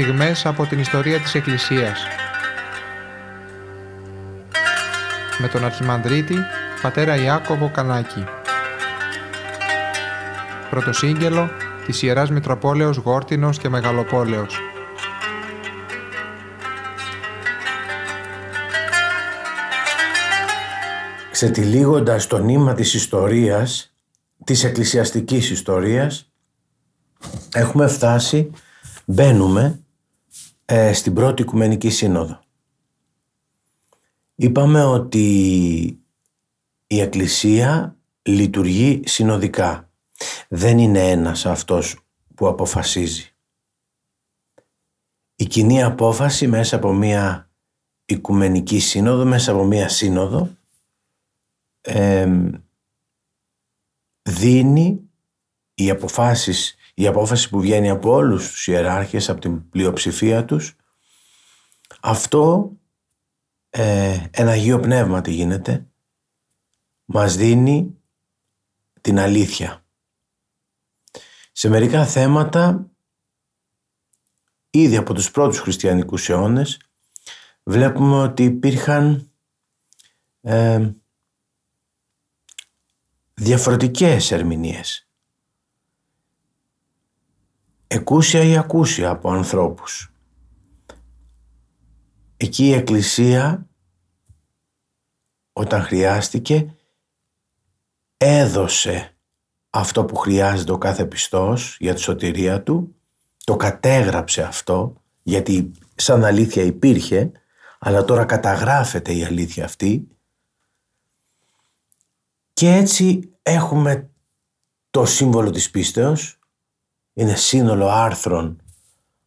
στιγμές από την ιστορία της Εκκλησίας με τον Αρχιμανδρίτη πατέρα Ιάκωβο Κανάκη. Πρωτοσύγγελο της Ιεράς Μητροπόλεως Γόρτινος και Μεγαλοπόλεως. Ξετυλίγοντας το νήμα της ιστορίας, της εκκλησιαστικής ιστορίας, έχουμε φτάσει, μπαίνουμε στην πρώτη Οικουμενική Σύνοδο. Είπαμε ότι η Εκκλησία λειτουργεί συνοδικά. Δεν είναι ένας αυτός που αποφασίζει. Η κοινή απόφαση μέσα από μια Οικουμενική Σύνοδο, μέσα από μια Σύνοδο, δίνει η απόφαση που βγαίνει από όλους τους ιεράρχες, από την πλειοψηφία τους, αυτό ένα Αγίο Πνεύμα τι γίνεται, μας δίνει την αλήθεια. Σε μερικά θέματα, ήδη από τους πρώτους χριστιανικούς αιώνες, βλέπουμε ότι υπήρχαν διαφορετικές ερμηνείες, εκούσια ή ακούσια από ανθρώπους. Εκεί η Εκκλησία, όταν χρειάστηκε, έδωσε αυτό που χρειάζεται ο κάθε πιστός για τη σωτηρία του, το κατέγραψε αυτό, γιατί σαν αλήθεια υπήρχε, αλλά τώρα καταγράφεται η αλήθεια αυτή. Και έτσι έχουμε το σύμβολο της πίστεως, είναι σύνολο άρθρων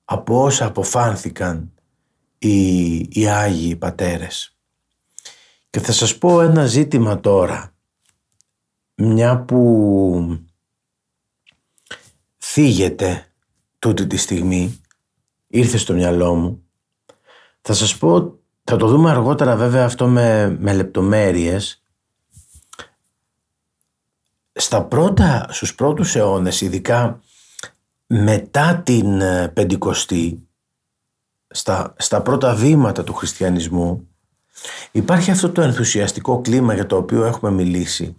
από όσα αποφάνθηκαν οι Άγιοι Πατέρες. Και θα σας πω ένα ζήτημα τώρα, μια που θίγεται τούτη τη στιγμή, ήρθε στο μυαλό μου. Θα σας πω, θα το δούμε αργότερα βέβαια αυτό με λεπτομέρειες. Στους πρώτους αιώνες, ειδικά μετά την Πεντηκοστή, στα πρώτα βήματα του χριστιανισμού, υπάρχει αυτό το ενθουσιαστικό κλίμα για το οποίο έχουμε μιλήσει,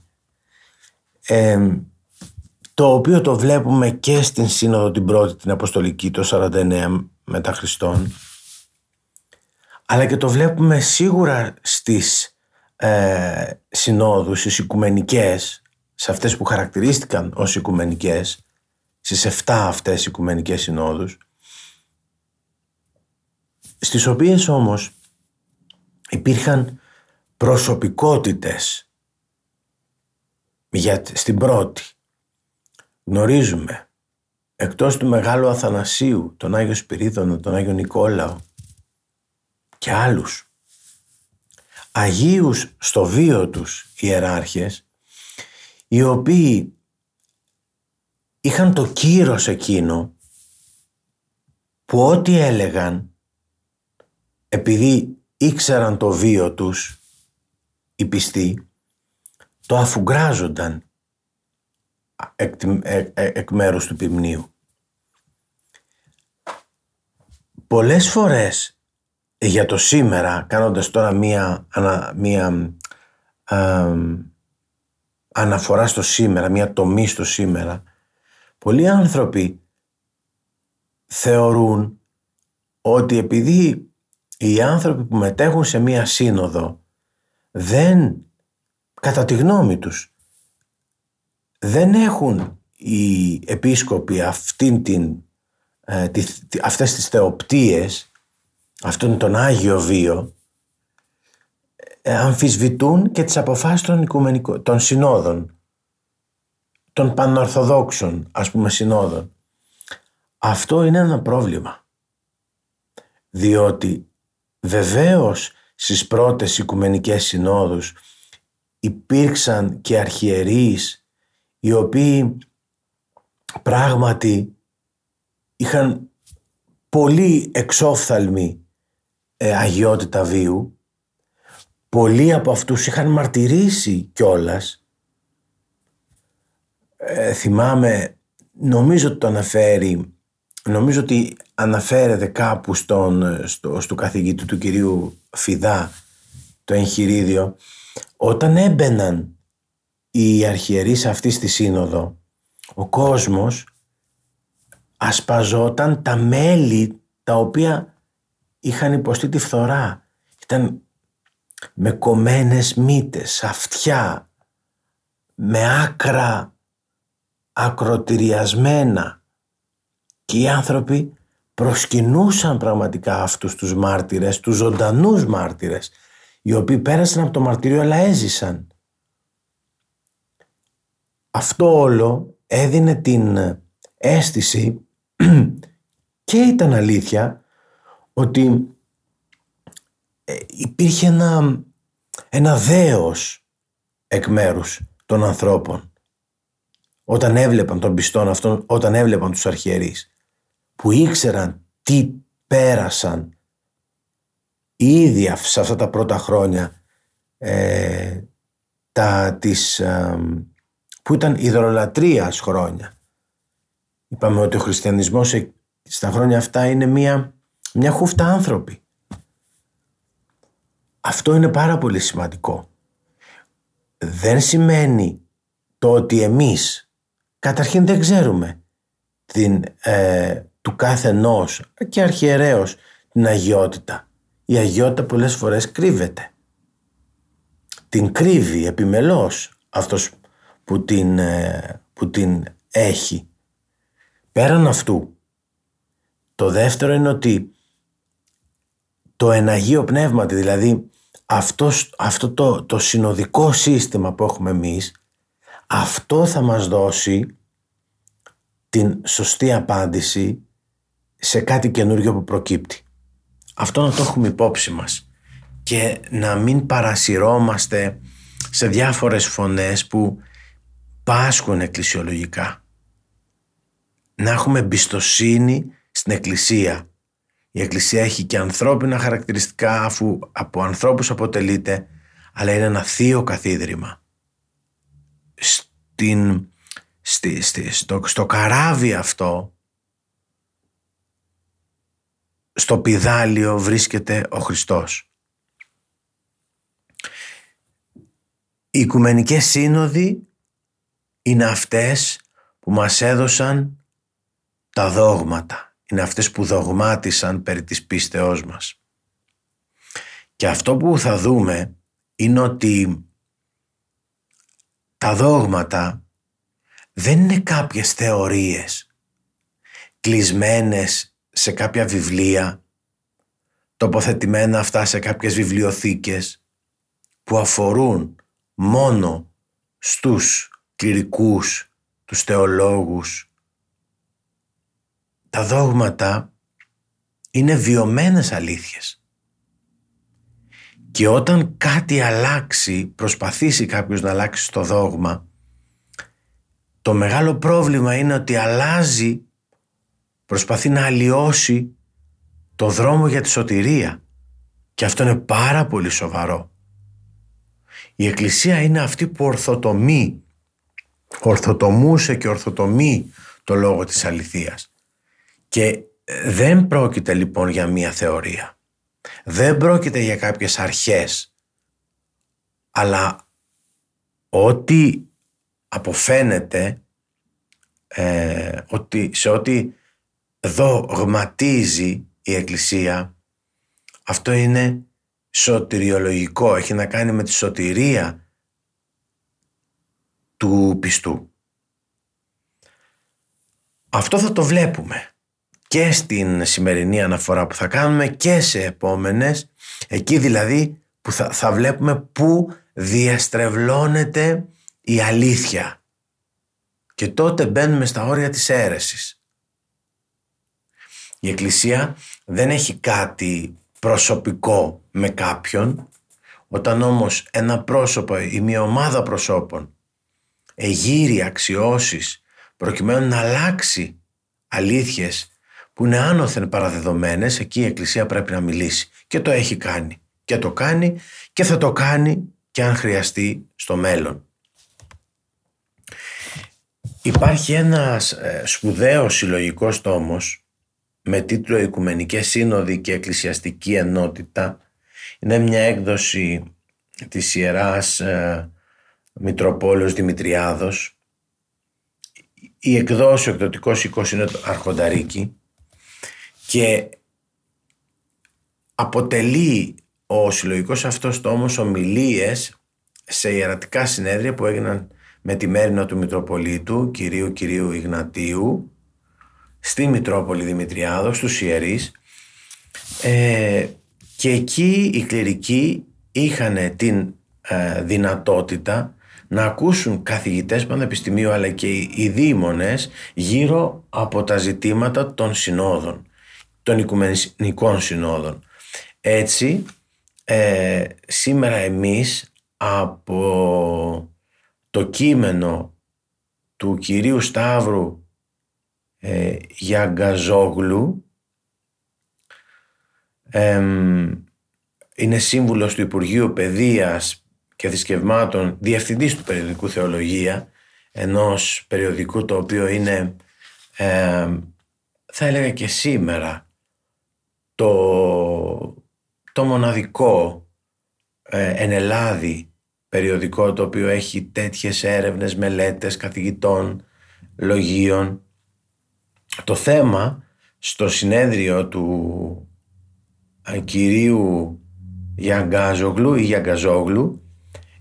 το οποίο το βλέπουμε και στην Σύνοδο την πρώτη, την Αποστολική, το 49 μετά Χριστόν, αλλά και το βλέπουμε σίγουρα στις συνόδους, στις οικουμενικές, σε αυτές που χαρακτηρίστηκαν ως οικουμενικές, στις 7 αυτές οικουμενικές συνόδους, στις οποίες όμως υπήρχαν προσωπικότητες. Στην πρώτη γνωρίζουμε, εκτός του Μεγάλου Αθανασίου, τον Άγιο Σπυρίδωνα, τον Άγιο Νικόλαο και άλλους αγίους στο βίο τους ιεράρχες, οι οποίοι είχαν το κύρος εκείνο που ό,τι έλεγαν, επειδή ήξεραν το βίο τους οι πιστοί, το αφουγκράζονταν εκ μέρους του ποιμνίου. Πολλές φορές για το σήμερα, κάνοντας τώρα αναφορά στο σήμερα, μια τομή στο σήμερα, πολλοί άνθρωποι θεωρούν ότι επειδή οι άνθρωποι που μετέχουν σε μια σύνοδο δεν, κατά τη γνώμη τους, δεν έχουν οι επίσκοποι αυτές τις θεοπτίες, αυτόν τον Άγιο βίο, αμφισβητούν και τις αποφάσεις των συνόδων, των πανορθοδόξων συνόδων. Αυτό είναι ένα πρόβλημα, διότι βεβαίως στις πρώτες οικουμενικές συνόδους υπήρξαν και αρχιερείς οι οποίοι πράγματι είχαν πολύ εξόφθαλμη αγιότητα βίου. Πολλοί από αυτούς είχαν μαρτυρήσει κιόλας. Θυμάμαι, νομίζω ότι το αναφέρει νομίζω ότι αναφέρεται κάπου στο καθηγητή του κυρίου Φιδά το εγχειρίδιο, όταν έμπαιναν οι αρχιερείς αυτή στη σύνοδο, ο κόσμος ασπαζόταν τα μέλη τα οποία είχαν υποστεί τη φθορά. Ήταν με κομμένες μύτες, αυτιά, με άκρα ακροτηριασμένα, και οι άνθρωποι προσκυνούσαν πραγματικά αυτούς τους μάρτυρες, τους ζωντανούς μάρτυρες, οι οποίοι πέρασαν από το μαρτύριο αλλά έζησαν. Αυτό όλο έδινε την αίσθηση και ήταν αλήθεια ότι υπήρχε ένα δέος εκ μέρους των ανθρώπων όταν έβλεπαν τον πιστόν αυτόν, όταν έβλεπαν τους αρχιερείς που ήξεραν τι πέρασαν ήδη σε αυτά τα πρώτα χρόνια που ήταν ιδωλολατρίας χρόνια. Είπαμε ότι ο χριστιανισμός στα χρόνια αυτά είναι μια χούφτα άνθρωποι. Αυτό είναι πάρα πολύ σημαντικό. Δεν σημαίνει το ότι εμείς καταρχήν δεν ξέρουμε του κάθε ενός και αρχιερέως την αγιότητα. Η αγιότητα πολλές φορές κρύβεται. Την κρύβει επιμελώς αυτός που την έχει. Πέραν αυτού, το δεύτερο είναι ότι το εναγείο πνεύμα, δηλαδή αυτό το συνοδικό σύστημα που έχουμε εμείς, αυτό θα μας δώσει την σωστή απάντηση σε κάτι καινούργιο που προκύπτει. Αυτό να το έχουμε υπόψη μας και να μην παρασυρώμαστε σε διάφορες φωνές που πάσχουν εκκλησιολογικά. Να έχουμε εμπιστοσύνη στην Εκκλησία. Η Εκκλησία έχει και ανθρώπινα χαρακτηριστικά, αφού από ανθρώπους αποτελείται, αλλά είναι ένα θείο καθίδρυμα. Στο καράβι αυτό, στο πιδάλιο, βρίσκεται ο Χριστός. Οι Οικουμενικές Σύνοδοι είναι αυτές που μας έδωσαν τα δόγματα. Είναι αυτές που δογμάτισαν περί της πίστεώς μας. Και αυτό που θα δούμε είναι ότι τα δόγματα δεν είναι κάποιες θεωρίες κλεισμένες σε κάποια βιβλία, τοποθετημένα αυτά σε κάποιες βιβλιοθήκες, που αφορούν μόνο στους κληρικούς, τους θεολόγους. Τα δόγματα είναι βιωμένες αλήθειες. Και όταν κάτι αλλάξει, προσπαθήσει κάποιος να αλλάξει το δόγμα, το μεγάλο πρόβλημα είναι ότι προσπαθεί να αλλοιώσει το δρόμο για τη σωτηρία. Και αυτό είναι πάρα πολύ σοβαρό. Η Εκκλησία είναι αυτή που ορθοτομούσε και ορθοτομεί το λόγο της αληθείας. Και δεν πρόκειται λοιπόν για μία θεωρία. Δεν πρόκειται για κάποιες αρχές. Αλλά ό,τι αποφαίνεται, σε ό,τι δογματίζει η Εκκλησία, αυτό είναι σωτηριολογικό. Έχει να κάνει με τη σωτηρία του πιστού. Αυτό θα το βλέπουμε και στην σημερινή αναφορά που θα κάνουμε και σε επόμενες, εκεί δηλαδή που θα βλέπουμε πού διαστρεβλώνεται η αλήθεια, και τότε μπαίνουμε στα όρια της αίρεσης. Η Εκκλησία δεν έχει κάτι προσωπικό με κάποιον. Όταν όμως ένα πρόσωπο ή μια ομάδα προσώπων εγείρει αξιώσεις προκειμένου να αλλάξει αλήθειες που είναι άνωθεν παραδεδομένες, εκεί η Εκκλησία πρέπει να μιλήσει, και το έχει κάνει και το κάνει και θα το κάνει και αν χρειαστεί στο μέλλον. Υπάρχει ένας σπουδαίος συλλογικός τόμος με τίτλο «Οικουμενικές Σύνοδοι και Εκκλησιαστική Ενότητα». Είναι μια έκδοση της Ιεράς Μητροπόλεως Δημητριάδος. Η εκδόση, ο εκδοτικός οίκος είναι το Αρχονταρίκι και αποτελεί ο συλλογικός αυτός τόμος ομιλίες σε ιερατικά συνέδρια που έγιναν με τη μέρημνα του Μητροπολίτου κυρίου Ιγνατίου στη Μητρόπολη Δημητριάδος, στους ιερείς, και εκεί οι κληρικοί είχαν την δυνατότητα να ακούσουν καθηγητές πανεπιστημίου αλλά και οι δήμονες γύρω από τα ζητήματα των συνόδων, των οικουμενικών συνόδων. Έτσι, σήμερα εμείς από το κείμενο του κυρίου Σταύρου Γιαγκαζόγλου, είναι σύμβουλος του Υπουργείου Παιδείας και Θρησκευμάτων, διευθυντής του περιοδικού Θεολογία, ενός περιοδικού το οποίο είναι, θα έλεγα και σήμερα, το μοναδικό εν Ελλάδη περιοδικό το οποίο έχει τέτοιες έρευνες, μελέτες καθηγητών, λογίων. Το θέμα στο συνέδριο του κυρίου Γιαγκαζόγλου ή Γιαγκαζόγλου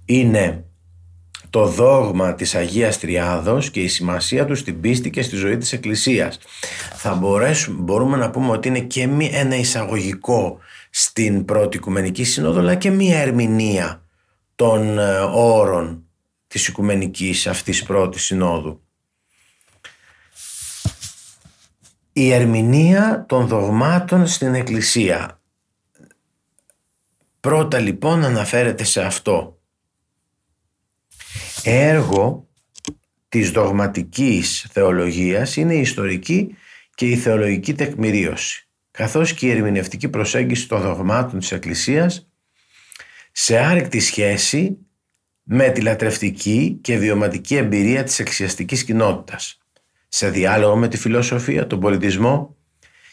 είναι το δόγμα της Αγίας Τριάδος και η σημασία του στην πίστη και στη ζωή της Εκκλησίας. Θα μπορούμε να πούμε ότι είναι και ένα εισαγωγικό στην πρώτη Οικουμενική Σύνοδο, αλλά και μία ερμηνεία των όρων της Οικουμενικής αυτής πρώτης Συνόδου. Η ερμηνεία των δογμάτων στην Εκκλησία. Πρώτα λοιπόν αναφέρεται σε αυτό. Έργο της δογματικής θεολογίας είναι η ιστορική και η θεολογική τεκμηρίωση, καθώς και η ερμηνευτική προσέγγιση των δογμάτων της Εκκλησίας σε άρρηκτη σχέση με τη λατρευτική και βιωματική εμπειρία της εκκλησιαστικής κοινότητας, σε διάλογο με τη φιλοσοφία, τον πολιτισμό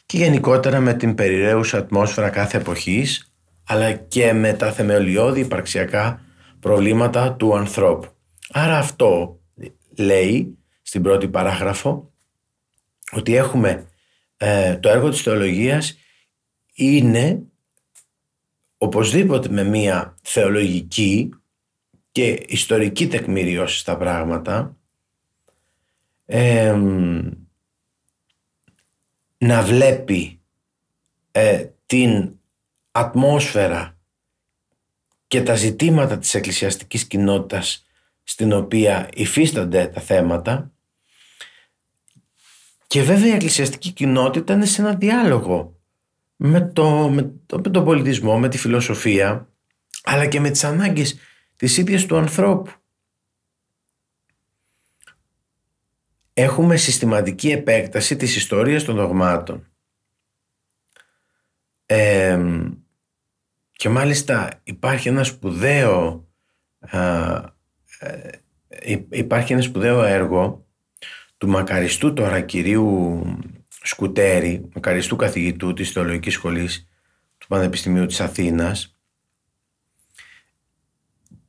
και γενικότερα με την περιραίουσα ατμόσφαιρα κάθε εποχής, αλλά και με τα θεμελιώδη υπαρξιακά προβλήματα του ανθρώπου. Άρα αυτό λέει στην πρώτη παράγραφο, ότι έχουμε το έργο της θεολογίας είναι οπωσδήποτε με μία θεολογική και ιστορική τεκμηρίωση στα πράγματα, να βλέπει την ατμόσφαιρα και τα ζητήματα της εκκλησιαστικής κοινότητας στην οποία υφίστανται τα θέματα, και βέβαια η εκκλησιαστική κοινότητα είναι σε ένα διάλογο με τον πολιτισμό, με τη φιλοσοφία, αλλά και με τις ανάγκες τις ίδιες του ανθρώπου. Έχουμε συστηματική επέκταση της ιστορίας των δογμάτων. Και μάλιστα υπάρχει ένα σπουδαίο, έργο του μακαριστού τώρα κυρίου Σκουτέρη, μακαριστού καθηγητού της Θεολογικής Σχολής του Πανεπιστημίου της Αθήνας,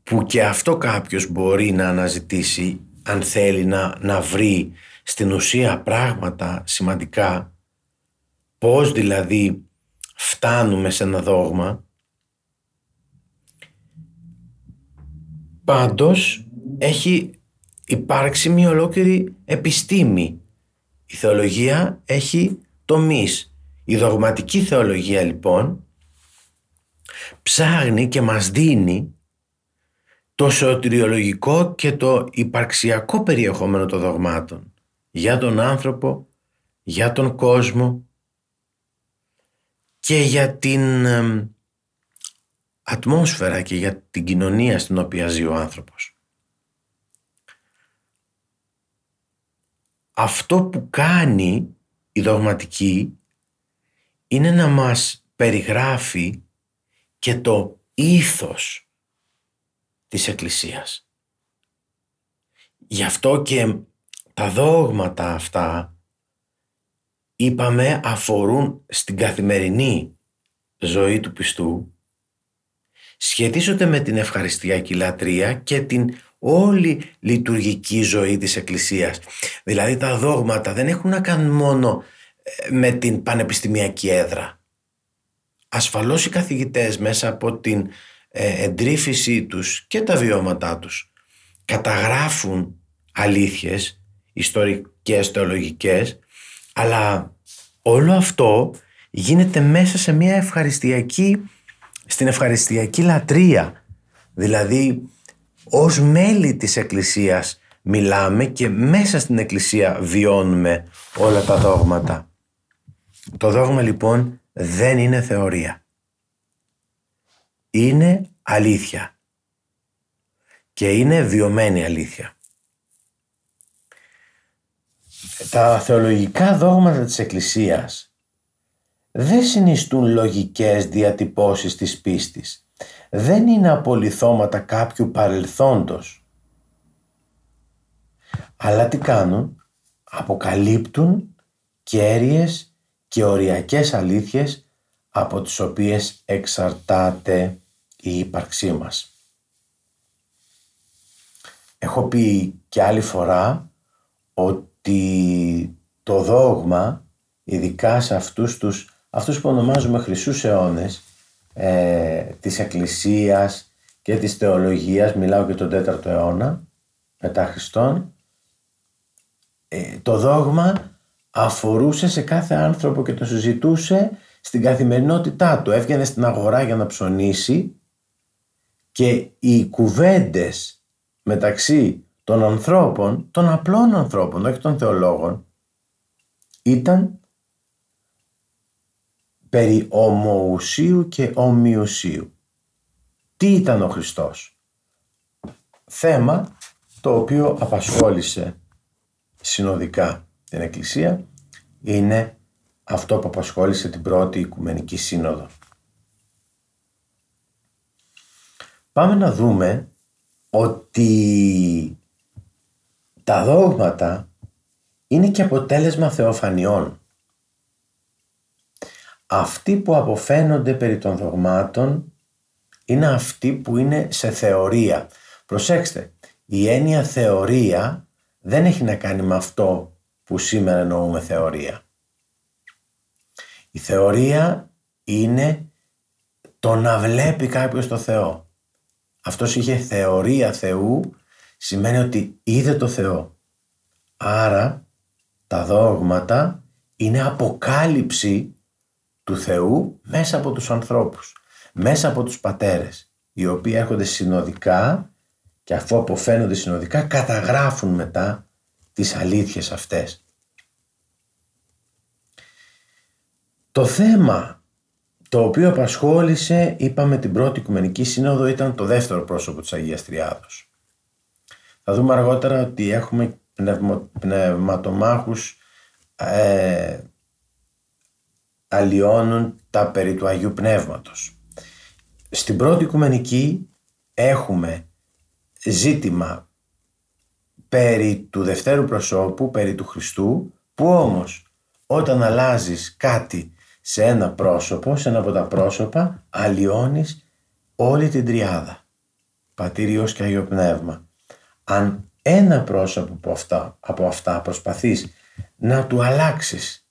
που και αυτό κάποιος μπορεί να αναζητήσει αν θέλει να βρει στην ουσία πράγματα σημαντικά, πώς δηλαδή φτάνουμε σε ένα δόγμα. Πάντως έχει υπάρξει μια ολόκληρη επιστήμη. Η θεολογία έχει τομείς. Η δογματική θεολογία λοιπόν ψάχνει και μας δίνει το σωτηριολογικό και το υπαρξιακό περιεχόμενο των δογμάτων για τον άνθρωπο, για τον κόσμο και για την ατμόσφαιρα και για την κοινωνία στην οποία ζει ο άνθρωπος. Αυτό που κάνει η δογματική είναι να μας περιγράφει και το ήθος της Εκκλησίας. Γι' αυτό και τα δόγματα αυτά είπαμε αφορούν στην καθημερινή ζωή του πιστού, σχετίζονται με την ευχαριστιακή λατρεία και την όλη λειτουργική ζωή της Εκκλησίας. Δηλαδή τα δόγματα δεν έχουν να κάνουν μόνο με την πανεπιστημιακή έδρα. Ασφαλώς οι καθηγητές μέσα από την εντρίφησή τους και τα βιώματά τους καταγράφουν αλήθειες ιστορικές, θεολογικές, αλλά όλο αυτό γίνεται μέσα σε μια ευχαριστιακή, στην ευχαριστιακή λατρεία. Δηλαδή ως μέλη της Εκκλησίας μιλάμε και μέσα στην Εκκλησία βιώνουμε όλα τα δόγματα. Το δόγμα λοιπόν δεν είναι θεωρία. Είναι αλήθεια. Και είναι βιωμένη αλήθεια. Τα θεολογικά δόγματα της Εκκλησίας δεν συνιστούν λογικές διατυπώσεις της πίστης. Δεν είναι απολιθώματα κάποιου παρελθόντος. Αλλά τι κάνουν? Αποκαλύπτουν κέρυες και οριακές αλήθειες από τις οποίες εξαρτάται η ύπαρξή μας. Έχω πει και άλλη φορά ότι το δόγμα, ειδικά σε αυτούς που ονομάζουμε χρυσούς αιώνες της Εκκλησίας και της θεολογίας, μιλάω και τον 4ο αιώνα μετά Χριστόν, το δόγμα αφορούσε σε κάθε άνθρωπο και το συζητούσε στην καθημερινότητά του. Έβγαινε στην αγορά για να ψωνίσει και οι κουβέντες μεταξύ των ανθρώπων, των απλών ανθρώπων, όχι των θεολόγων, ήταν περί ομοουσίου και ομοιουσίου. Τι ήταν ο Χριστός? Θέμα το οποίο απασχόλησε συνοδικά την Εκκλησία, είναι αυτό που απασχόλησε την πρώτη Οικουμενική Σύνοδο. Πάμε να δούμε ότι τα δόγματα είναι και αποτέλεσμα θεοφανιών. Αυτοί που αποφαίνονται περί των δογμάτων είναι αυτοί που είναι σε θεωρία. Προσέξτε, η έννοια θεωρία δεν έχει να κάνει με αυτό που σήμερα εννοούμε θεωρία. Η θεωρία είναι το να βλέπει κάποιος το Θεό. Αυτός είχε θεωρία Θεού, σημαίνει ότι είδε το Θεό. Άρα τα δόγματα είναι αποκάλυψη του Θεού μέσα από τους ανθρώπους, μέσα από τους πατέρες, οι οποίοι έρχονται συνοδικά και αφού αποφαίνονται συνοδικά καταγράφουν μετά τις αλήθειες αυτές. Το θέμα το οποίο απασχόλησε, είπαμε, την πρώτη Οικουμενική Σύνοδο ήταν το δεύτερο πρόσωπο της Αγίας Τριάδος. Θα δούμε αργότερα ότι έχουμε πνευματομάχους αλλοιώνουν τα περί του Αγίου Πνεύματος. Στην πρώτη Οικουμενική έχουμε ζήτημα περί του δευτέρου προσώπου, περί του Χριστού, που όμως όταν αλλάζεις κάτι σε ένα πρόσωπο, σε ένα από τα πρόσωπα, αλλοιώνεις όλη την τριάδα, Πατήρ, Υιός και Άγιο Πνεύμα. Αν ένα πρόσωπο από αυτά προσπαθείς να του αλλάξεις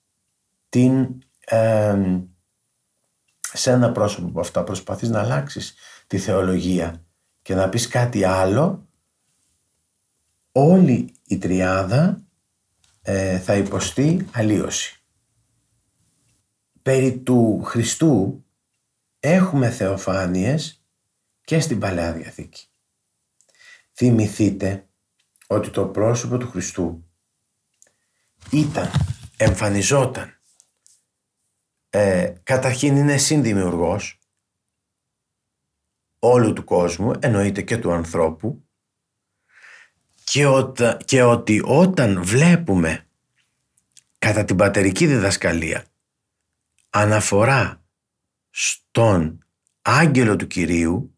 σε ένα πρόσωπο από αυτά προσπαθείς να αλλάξεις τη θεολογία και να πεις κάτι άλλο, όλη η τριάδα θα υποστεί αλλίωση. Περί του Χριστού έχουμε θεοφάνειες και στην Παλαιά Διαθήκη. Θυμηθείτε ότι το πρόσωπο του Χριστού εμφανιζόταν. Καταρχήν είναι συνδημιουργός όλου του κόσμου, εννοείται και του ανθρώπου, και ότι όταν βλέπουμε κατά την πατερική διδασκαλία αναφορά στον άγγελο του Κυρίου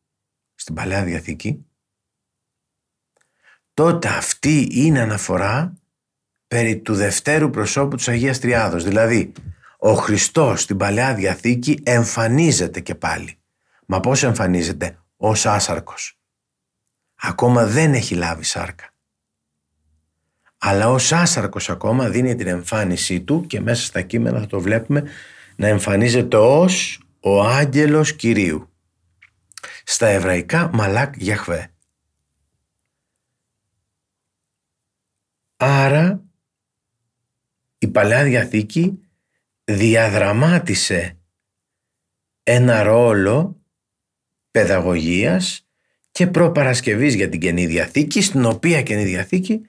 στην Παλαιά Διαθήκη, τότε αυτή είναι αναφορά περί του δευτέρου προσώπου της Αγίας Τριάδος. Δηλαδή, ο Χριστός στην Παλαιά Διαθήκη εμφανίζεται και πάλι. Μα πώς εμφανίζεται? Ως άσαρκος. Ακόμα δεν έχει λάβει σάρκα. Αλλά ως άσαρκος ακόμα δίνει την εμφάνισή του και μέσα στα κείμενα θα το βλέπουμε να εμφανίζεται ως ο Άγγελος Κυρίου. Στα εβραϊκά Μαλάκ Γιαχβέ. Άρα η Παλαιά Διαθήκη διαδραμάτισε ένα ρόλο παιδαγωγίας και προπαρασκευής για την Καινή Διαθήκη, στην οποία Καινή Διαθήκη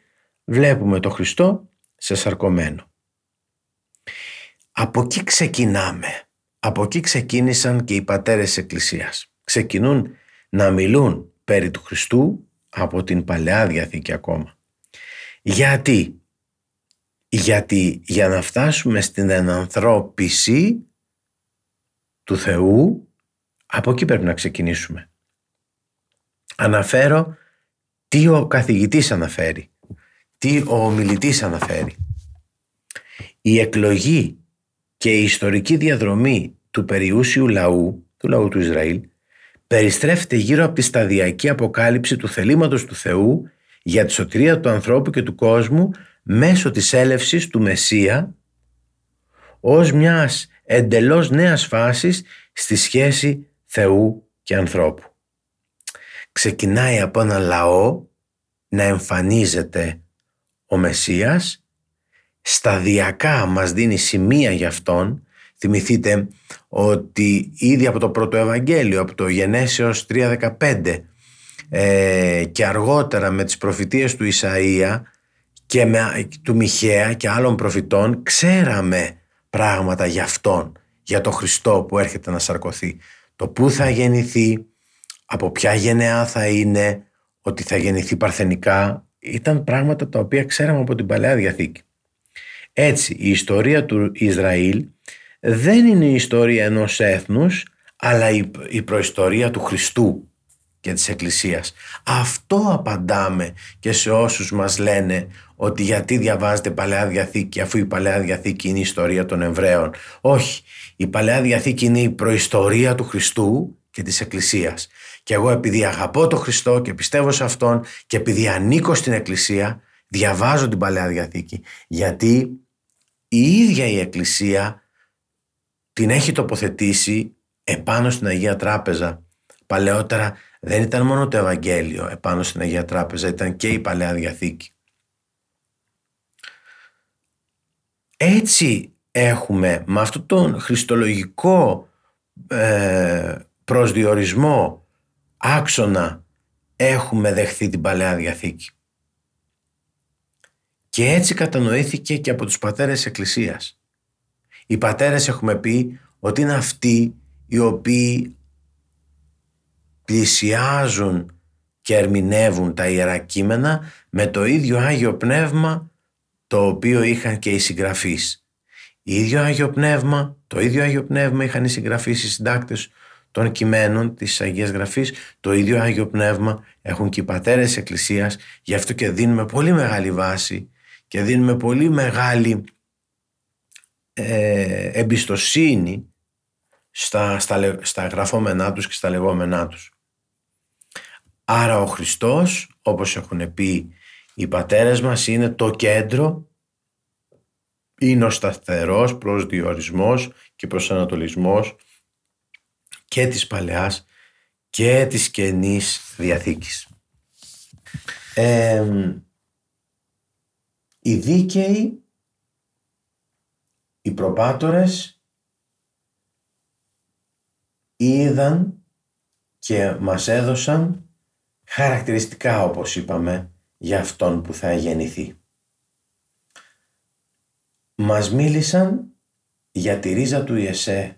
βλέπουμε το Χριστό σε σαρκωμένο. Από εκεί ξεκινάμε. Από εκεί ξεκίνησαν και οι πατέρες της Εκκλησίας. Ξεκινούν να μιλούν περί του Χριστού από την Παλαιά Διαθήκη ακόμα. Γιατί για να φτάσουμε στην ενανθρώπιση του Θεού, από εκεί πρέπει να ξεκινήσουμε. Αναφέρω τι ο καθηγητής αναφέρει, τι ο ομιλητής αναφέρει. Η εκλογή και η ιστορική διαδρομή του περιούσιου λαού, του λαού του Ισραήλ, περιστρέφεται γύρω από τη σταδιακή αποκάλυψη του θελήματος του Θεού για τη σωτηρία του ανθρώπου και του κόσμου μέσω της έλευσης του Μεσσία, ως μιας εντελώς νέας φάσης στη σχέση Θεού και ανθρώπου. Ξεκινάει από ένα λαό να εμφανίζεται ο Μεσσίας, σταδιακά μας δίνει σημεία γι' αυτόν. Θυμηθείτε ότι ήδη από το πρώτο Ευαγγέλιο, από το Γενέσεως 3.15 και αργότερα με τις προφητείες του Ισαΐα και του Μιχαία και άλλων προφητών, ξέραμε πράγματα για αυτόν, για τον Χριστό που έρχεται να σαρκωθεί. Το πού θα γεννηθεί, από ποια γενεά θα είναι, ότι θα γεννηθεί παρθενικά, ήταν πράγματα τα οποία ξέραμε από την Παλαιά Διαθήκη. Έτσι, η ιστορία του Ισραήλ δεν είναι η ιστορία ενός έθνους, αλλά η προϊστορία του Χριστού και της Εκκλησίας. Αυτό απαντάμε και σε όσους μας λένε ότι γιατί διαβάζετε Παλαιά Διαθήκη αφού η Παλαιά Διαθήκη είναι η ιστορία των Εβραίων. Όχι, η Παλαιά Διαθήκη είναι η προϊστορία του Χριστού και της Εκκλησίας. Και εγώ, επειδή αγαπώ τον Χριστό και πιστεύω σε Αυτόν και επειδή ανήκω στην Εκκλησία, διαβάζω την Παλαιά Διαθήκη, γιατί η ίδια η Εκκλησία την έχει τοποθετήσει επάνω στην Αγία Τράπεζα. Παλαιότερα δεν ήταν μόνο το Ευαγγέλιο επάνω στην Αγία Τράπεζα, ήταν και η Παλαιά Διαθήκη. Έτσι έχουμε με αυτόν τον χριστολογικό προσδιορισμό άξονα έχουμε δεχθεί την Παλαιά Διαθήκη. Και έτσι κατανοήθηκε και από τους πατέρες της Εκκλησίας. Οι πατέρες έχουμε πει ότι είναι αυτοί οι οποίοι πλησιάζουν και ερμηνεύουν τα Ιερά Κείμενα με το ίδιο Άγιο Πνεύμα το οποίο είχαν και οι συγγραφείς. Το ίδιο Άγιο Πνεύμα είχαν οι συγγραφείς, οι συντάκτες των κειμένων της Αγίας Γραφής, το ίδιο Άγιο Πνεύμα έχουν και οι πατέρες της Εκκλησίας. Γι' αυτό και δίνουμε πολύ μεγάλη βάση και δίνουμε πολύ μεγάλη εμπιστοσύνη στα γραφόμενά τους και στα λεγόμενά τους. Άρα ο Χριστός, όπως έχουν πει οι πατέρες μας, είναι το κέντρο, είναι ο σταθερός προσδιορισμός και προσανατολισμός και της Παλαιάς και της Καινής Διαθήκης. Οι δίκαιοι, οι προπάτορες είδαν και μας έδωσαν χαρακτηριστικά, όπως είπαμε, για αυτόν που θα γεννηθεί. Μας μίλησαν για τη ρίζα του Ιεσέ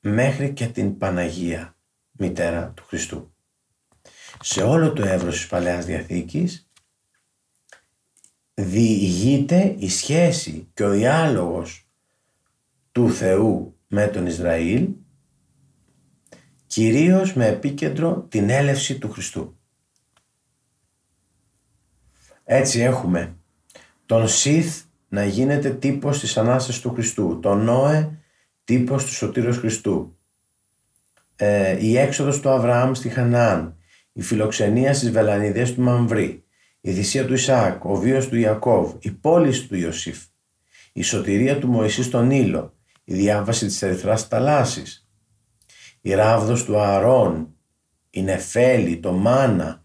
μέχρι και την Παναγία, μητέρα του Χριστού. Σε όλο το εύρος της Παλαιάς Διαθήκης διηγείται η σχέση και ο διάλογος του Θεού με τον Ισραήλ, κυρίως με επίκεντρο την έλευση του Χριστού. Έτσι έχουμε τον Σιθ να γίνεται τύπος της Ανάστασης του Χριστού, τον Νόε τύπος του Σωτήρος Χριστού, η έξοδος του Αβραάμ στη Χαναάν, η φιλοξενία στις βελανιδές του Μαμβρή, η θυσία του Ισαάκ, ο βίος του Ιακώβ, η πώληση του Ιωσήφ, η σωτηρία του Μωυσή στον Ήλο, η διάβαση της ερυθράς θαλάσσης, η ράβδος του Ααρών, η νεφέλη, το μάνα,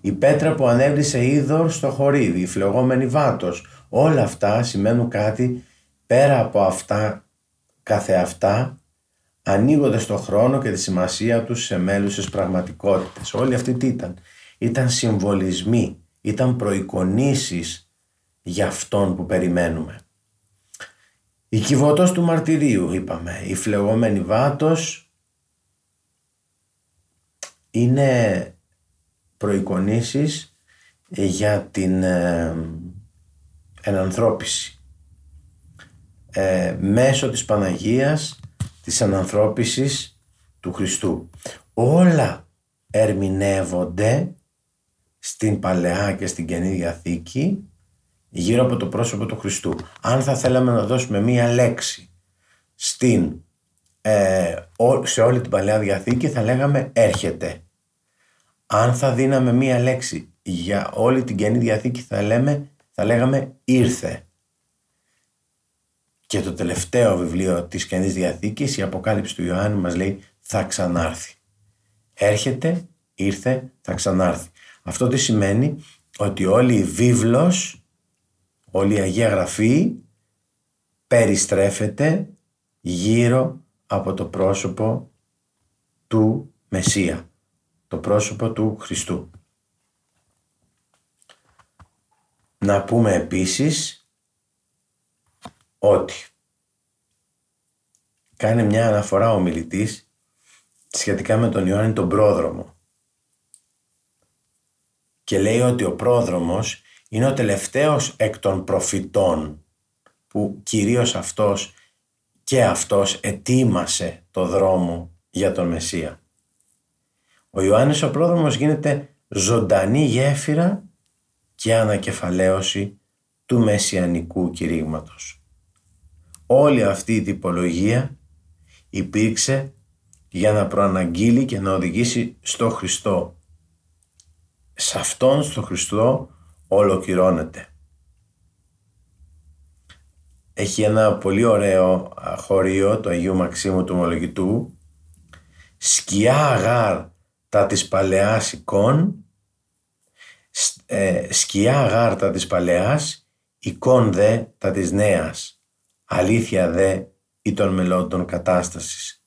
η πέτρα που ανέβρισε Είδωρ στο χορίδι, η φλεγόμενη βάτος, όλα αυτά σημαίνουν κάτι πέρα από αυτά καθεαυτά, ανοίγοντας τον χρόνο και τη σημασία τους σε μέλουσες πραγματικότητες. Όλοι αυτοί τι ήταν? Ήταν συμβολισμοί, ήταν προεικονίσεις για αυτόν που περιμένουμε. Η κυβωτός του μαρτυρίου, είπαμε, η φλεγόμενη βάτος είναι προεικονίσεις για την ενανθρώπιση. Μέσω της Παναγίας, της ενανθρώπισης του Χριστού. Όλα ερμηνεύονται στην Παλαιά και στην Καινή Διαθήκη γύρω από το πρόσωπο του Χριστού. Αν θα θέλαμε να δώσουμε μία λέξη σε όλη την Παλαιά Διαθήκη, θα λέγαμε έρχεται. Αν θα δίναμε μία λέξη για όλη την Καινή Διαθήκη, θα λέγαμε ήρθε. Και το τελευταίο βιβλίο της Καινής Διαθήκης, η Αποκάλυψη του Ιωάννη, μας λέει θα ξανάρθει. Έρχεται, ήρθε, θα ξανάρθει. Αυτό τι σημαίνει? Ότι όλη η βίβλος, όλη η Αγία Γραφή περιστρέφεται γύρω από το πρόσωπο του Μεσσία, το πρόσωπο του Χριστού. Να πούμε επίσης ότι κάνει μια αναφορά ο ομιλητής σχετικά με τον Ιωάννη τον Πρόδρομο και λέει ότι ο Πρόδρομος είναι ο τελευταίος εκ των προφητών, που κυρίως αυτός και αυτός ετοίμασε το δρόμο για τον Μεσσία. Ο Ιωάννης ο Πρόδρομος γίνεται ζωντανή γέφυρα και ανακεφαλαίωση του μεσιανικού κηρύγματος. Όλη αυτή η τυπολογία υπήρξε για να προαναγγείλει και να οδηγήσει στο Χριστό. Σε αυτόν, στο Χριστό, ολοκληρώνεται. Έχει ένα πολύ ωραίο χωρίο του Αγίου Μαξίμου του Ομολογητού. Σκιά αγάρ τα της παλαιάς εικόν, σκιά αγάρ τα της παλαιάς, εικόν δε τα της νέας, αλήθεια δε ή των μελόντων κατάστασης.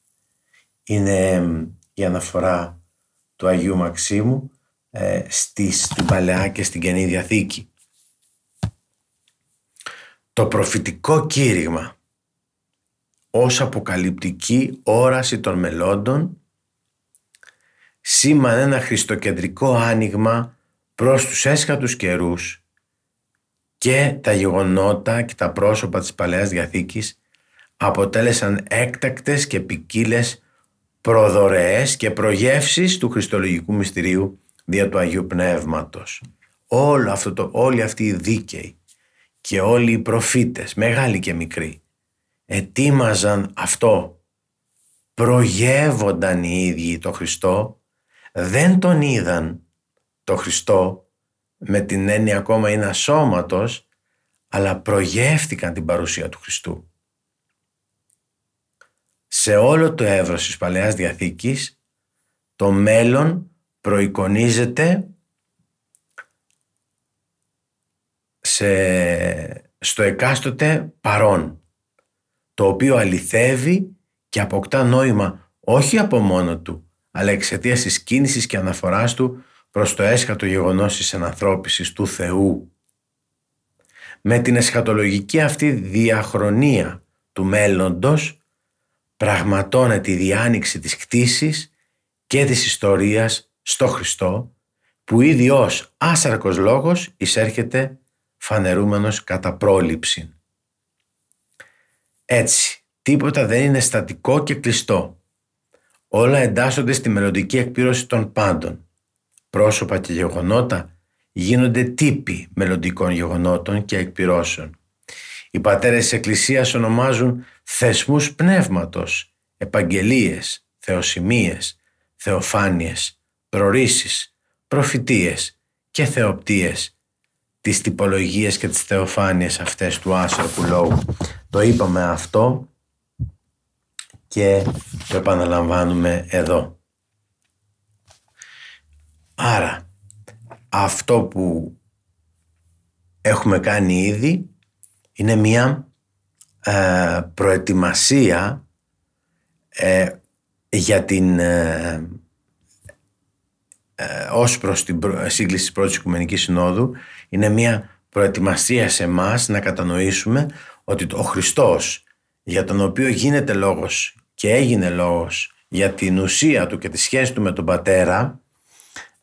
Είναι η αναφορά του Αγίου Μαξίμου στην Παλαιά και στην Καινή Διαθήκη. Το προφητικό κήρυγμα ως αποκαλυπτική όραση των μελόντων σήμανε ένα χριστοκεντρικό άνοιγμα προς τους έσχατους καιρούς, και τα γεγονότα και τα πρόσωπα της Παλαιάς Διαθήκης αποτέλεσαν έκτακτες και ποικίλες προδωρεές και προγεύσεις του χριστολογικού μυστηρίου δια του Αγίου Πνεύματος. Όλοι αυτοί οι δίκαιοι και όλοι οι προφήτες, μεγάλοι και μικροί, ετοίμαζαν αυτό. Προγεύονταν οι ίδιοι το Χριστό, δεν τον είδαν το Χριστό με την έννοια ακόμα είναι ασώματος, αλλά προγεύτηκαν την παρουσία του Χριστού. Σε όλο το εύρος της Παλαιάς Διαθήκης το μέλλον προεικονίζεται στο εκάστοτε παρόν, το οποίο αληθεύει και αποκτά νόημα όχι από μόνο του, αλλά εξαιτίας της κίνησης και αναφοράς του προς το έσχατο γεγονός της ενανθρώπισης του Θεού. Με την εσχατολογική αυτή διαχρονία του μέλλοντος πραγματώνεται η διάνοιξη της κτήσης και της ιστορίας στο Χριστό, που ήδη ως άσαρκος λόγος εισέρχεται φανερούμενος κατά πρόληψη. Έτσι, τίποτα δεν είναι στατικό και κλειστό. Όλα εντάσσονται στη μελλοντική εκπλήρωση των πάντων. Πρόσωπα και γεγονότα γίνονται τύποι μελλοντικών γεγονότων και εκπυρώσεων. Οι πατέρες της Εκκλησίας ονομάζουν θεσμούς πνεύματος, επαγγελίες, θεοσημίες, θεοφάνειες, προρήσεις, προφητείες και θεοπτίες. Τις τυπολογίες και τις θεοφάνειες αυτές του άσαρκου λόγου. Το είπαμε αυτό και το επαναλαμβάνουμε εδώ. Άρα, αυτό που έχουμε κάνει ήδη είναι μια προετοιμασία για την ως προς την σύγκληση της Πρώτης Οικουμενικής Συνόδου. Είναι μια προετοιμασία σε εμάς να κατανοήσουμε ότι ο Χριστός, για τον οποίο γίνεται λόγος και έγινε λόγος για την ουσία του και τη σχέση του με τον Πατέρα,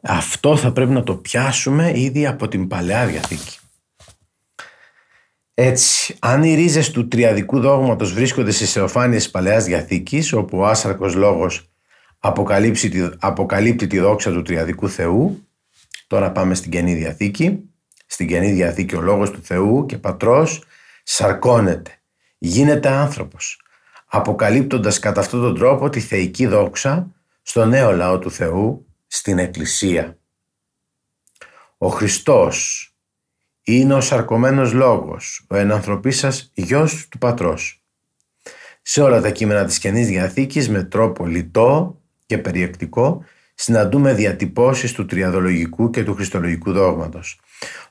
αυτό θα πρέπει να το πιάσουμε ήδη από την Παλαιά Διαθήκη. Έτσι, αν οι ρίζες του τριαδικού δόγματος βρίσκονται στις θεοφάνειες της Παλαιάς Διαθήκης, όπου ο άσαρκος λόγος αποκαλύπτει τη δόξα του τριαδικού Θεού, τώρα πάμε στην Καινή Διαθήκη. Στην Καινή Διαθήκη ο λόγος του Θεού και Πατρός σαρκώνεται, γίνεται άνθρωπος, αποκαλύπτοντας κατά αυτόν τον τρόπο τη θεϊκή δόξα στο νέο λαό του Θεού, στην Εκκλησία. Ο Χριστός είναι ο σαρκωμένος λόγος, ο ενανθρωπής σας γιος του Πατρός. Σε όλα τα κείμενα της Καινής Διαθήκης, με τρόπο λιτό και περιεκτικό, συναντούμε διατυπώσεις του τριαδολογικού και του χριστολογικού δόγματος.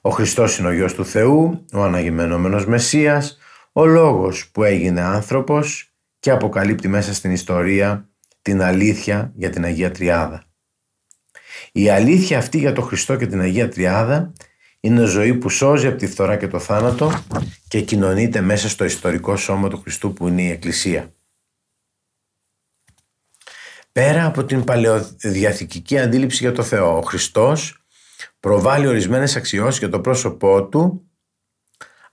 Ο Χριστός είναι ο γιος του Θεού, ο αναγυμενόμενος Μεσσίας, ο λόγος που έγινε άνθρωπος και αποκαλύπτει μέσα στην ιστορία την αλήθεια για την Αγία Τριάδα. Η αλήθεια αυτή για τον Χριστό και την Αγία Τριάδα είναι ζωή που σώζει από τη φθορά και το θάνατο και κοινωνείται μέσα στο ιστορικό σώμα του Χριστού που είναι η Εκκλησία. Πέρα από την παλαιοδιαθηκική αντίληψη για το Θεό, ο Χριστός προβάλλει ορισμένες αξιώσεις για το πρόσωπό του,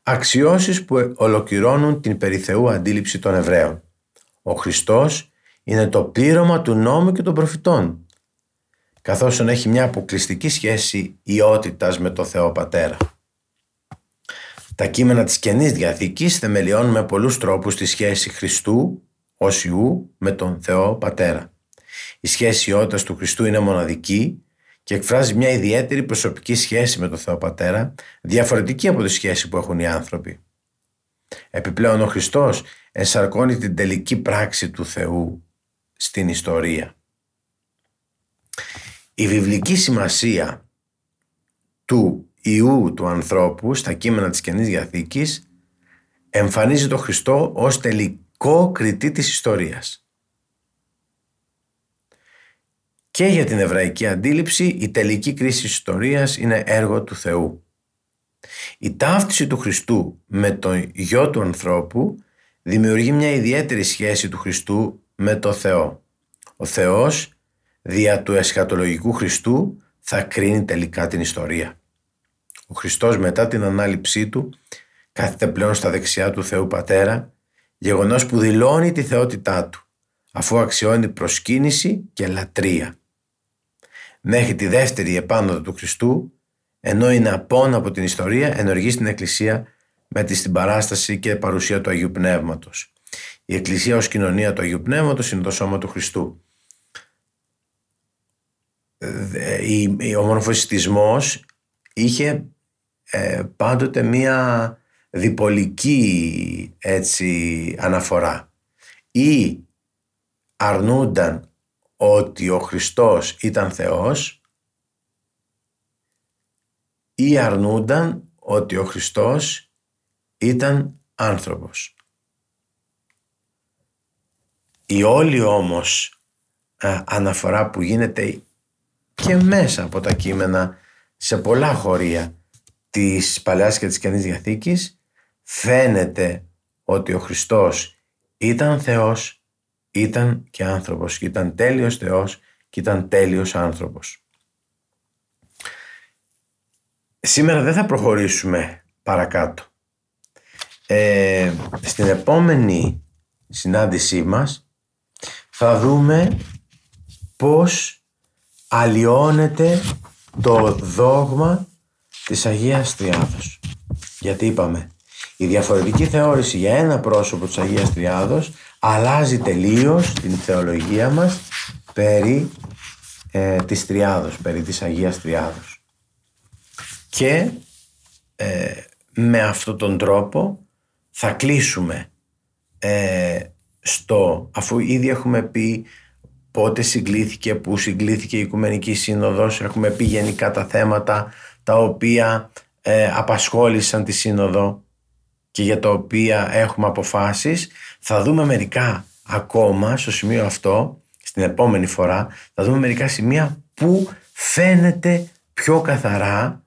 αξιώσεις που ολοκληρώνουν την περιθεού αντίληψη των Εβραίων. Ο Χριστός είναι το πλήρωμα του νόμου και των προφητών, καθώς έχει μια αποκλειστική σχέση ιότητας με το Θεό Πατέρα. Τα κείμενα της Καινής Διαθήκης θεμελιώνουν με πολλούς τρόπους τη σχέση Χριστού ως Υιού με τον Θεό Πατέρα. Η σχέση ιότητας του Χριστού είναι μοναδική και εκφράζει μια ιδιαίτερη προσωπική σχέση με τον Θεό Πατέρα, διαφορετική από τη σχέση που έχουν οι άνθρωποι. Επιπλέον, ο Χριστός ενσαρκώνει την τελική πράξη του Θεού στην ιστορία. Η βιβλική σημασία του Υιού του ανθρώπου στα κείμενα της Καινής Διαθήκης εμφανίζει τον Χριστό ως τελικό κριτή της ιστορίας. Και για την εβραϊκή αντίληψη η τελική κρίση της ιστορίας είναι έργο του Θεού. Η ταύτιση του Χριστού με τον γιο του ανθρώπου δημιουργεί μια ιδιαίτερη σχέση του Χριστού με το Θεό. Ο Θεός δια του εσχατολογικού Χριστού θα κρίνει τελικά την ιστορία. Ο Χριστός μετά την ανάληψή του κάθεται πλέον στα δεξιά του Θεού Πατέρα, γεγονός που δηλώνει τη θεότητά του, αφού αξιώνει προσκύνηση και λατρεία. Μέχρι τη δεύτερη επάνωδο του Χριστού, ενώ είναι απόν από την ιστορία, ενεργεί στην Εκκλησία με τη συμπαράσταση και παρουσία του Αγίου Πνεύματος. Η Εκκλησία ως κοινωνία του Αγίου Πνεύματος είναι το σώμα του Χριστού. Ο μονοφυσιτισμός είχε πάντοτε μία διπολική αναφορά. Ή αρνούνταν ότι ο Χριστός ήταν Θεός, ή αρνούνταν ότι ο Χριστός ήταν άνθρωπος. Η όλη όμως αναφορά που γίνεται και μέσα από τα κείμενα σε πολλά χωρία της Παλαιάς και της Καινής Διαθήκης φαίνεται ότι ο Χριστός ήταν Θεός, ήταν και άνθρωπος, ήταν τέλειος Θεός και ήταν τέλειος άνθρωπος. Σήμερα δεν θα προχωρήσουμε παρακάτω. Στην επόμενη συνάντησή μας θα δούμε πώς αλλοιώνεται το δόγμα της Αγίας Τριάδος. Γιατί είπαμε, η διαφορετική θεώρηση για ένα πρόσωπο της Αγίας Τριάδος αλλάζει τελείως την θεολογία μας περί της Τριάδος, περί της Αγίας Τριάδος. Και με αυτόν τον τρόπο θα κλείσουμε αφού ήδη έχουμε πει πότε συγκλήθηκε, πού συγκλήθηκε η Οικουμενική Σύνοδος, έχουμε πει γενικά τα θέματα τα οποία απασχόλησαν τη Σύνοδο και για τα οποία έχουμε αποφάσεις. Θα δούμε μερικά ακόμα στο σημείο αυτό, στην επόμενη φορά, θα δούμε μερικά σημεία που φαίνεται πιο καθαρά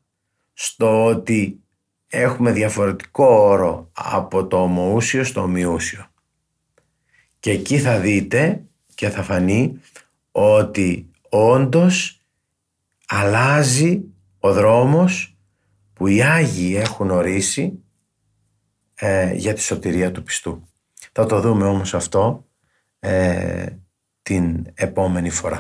στο ότι έχουμε διαφορετικό όρο από το ομοούσιο στο ομοιούσιο. Και εκεί θα δείτε και θα φανεί ότι όντως αλλάζει ο δρόμος που οι Άγιοι έχουν ορίσει για τη σωτηρία του πιστού. Θα το δούμε όμως αυτό την επόμενη φορά.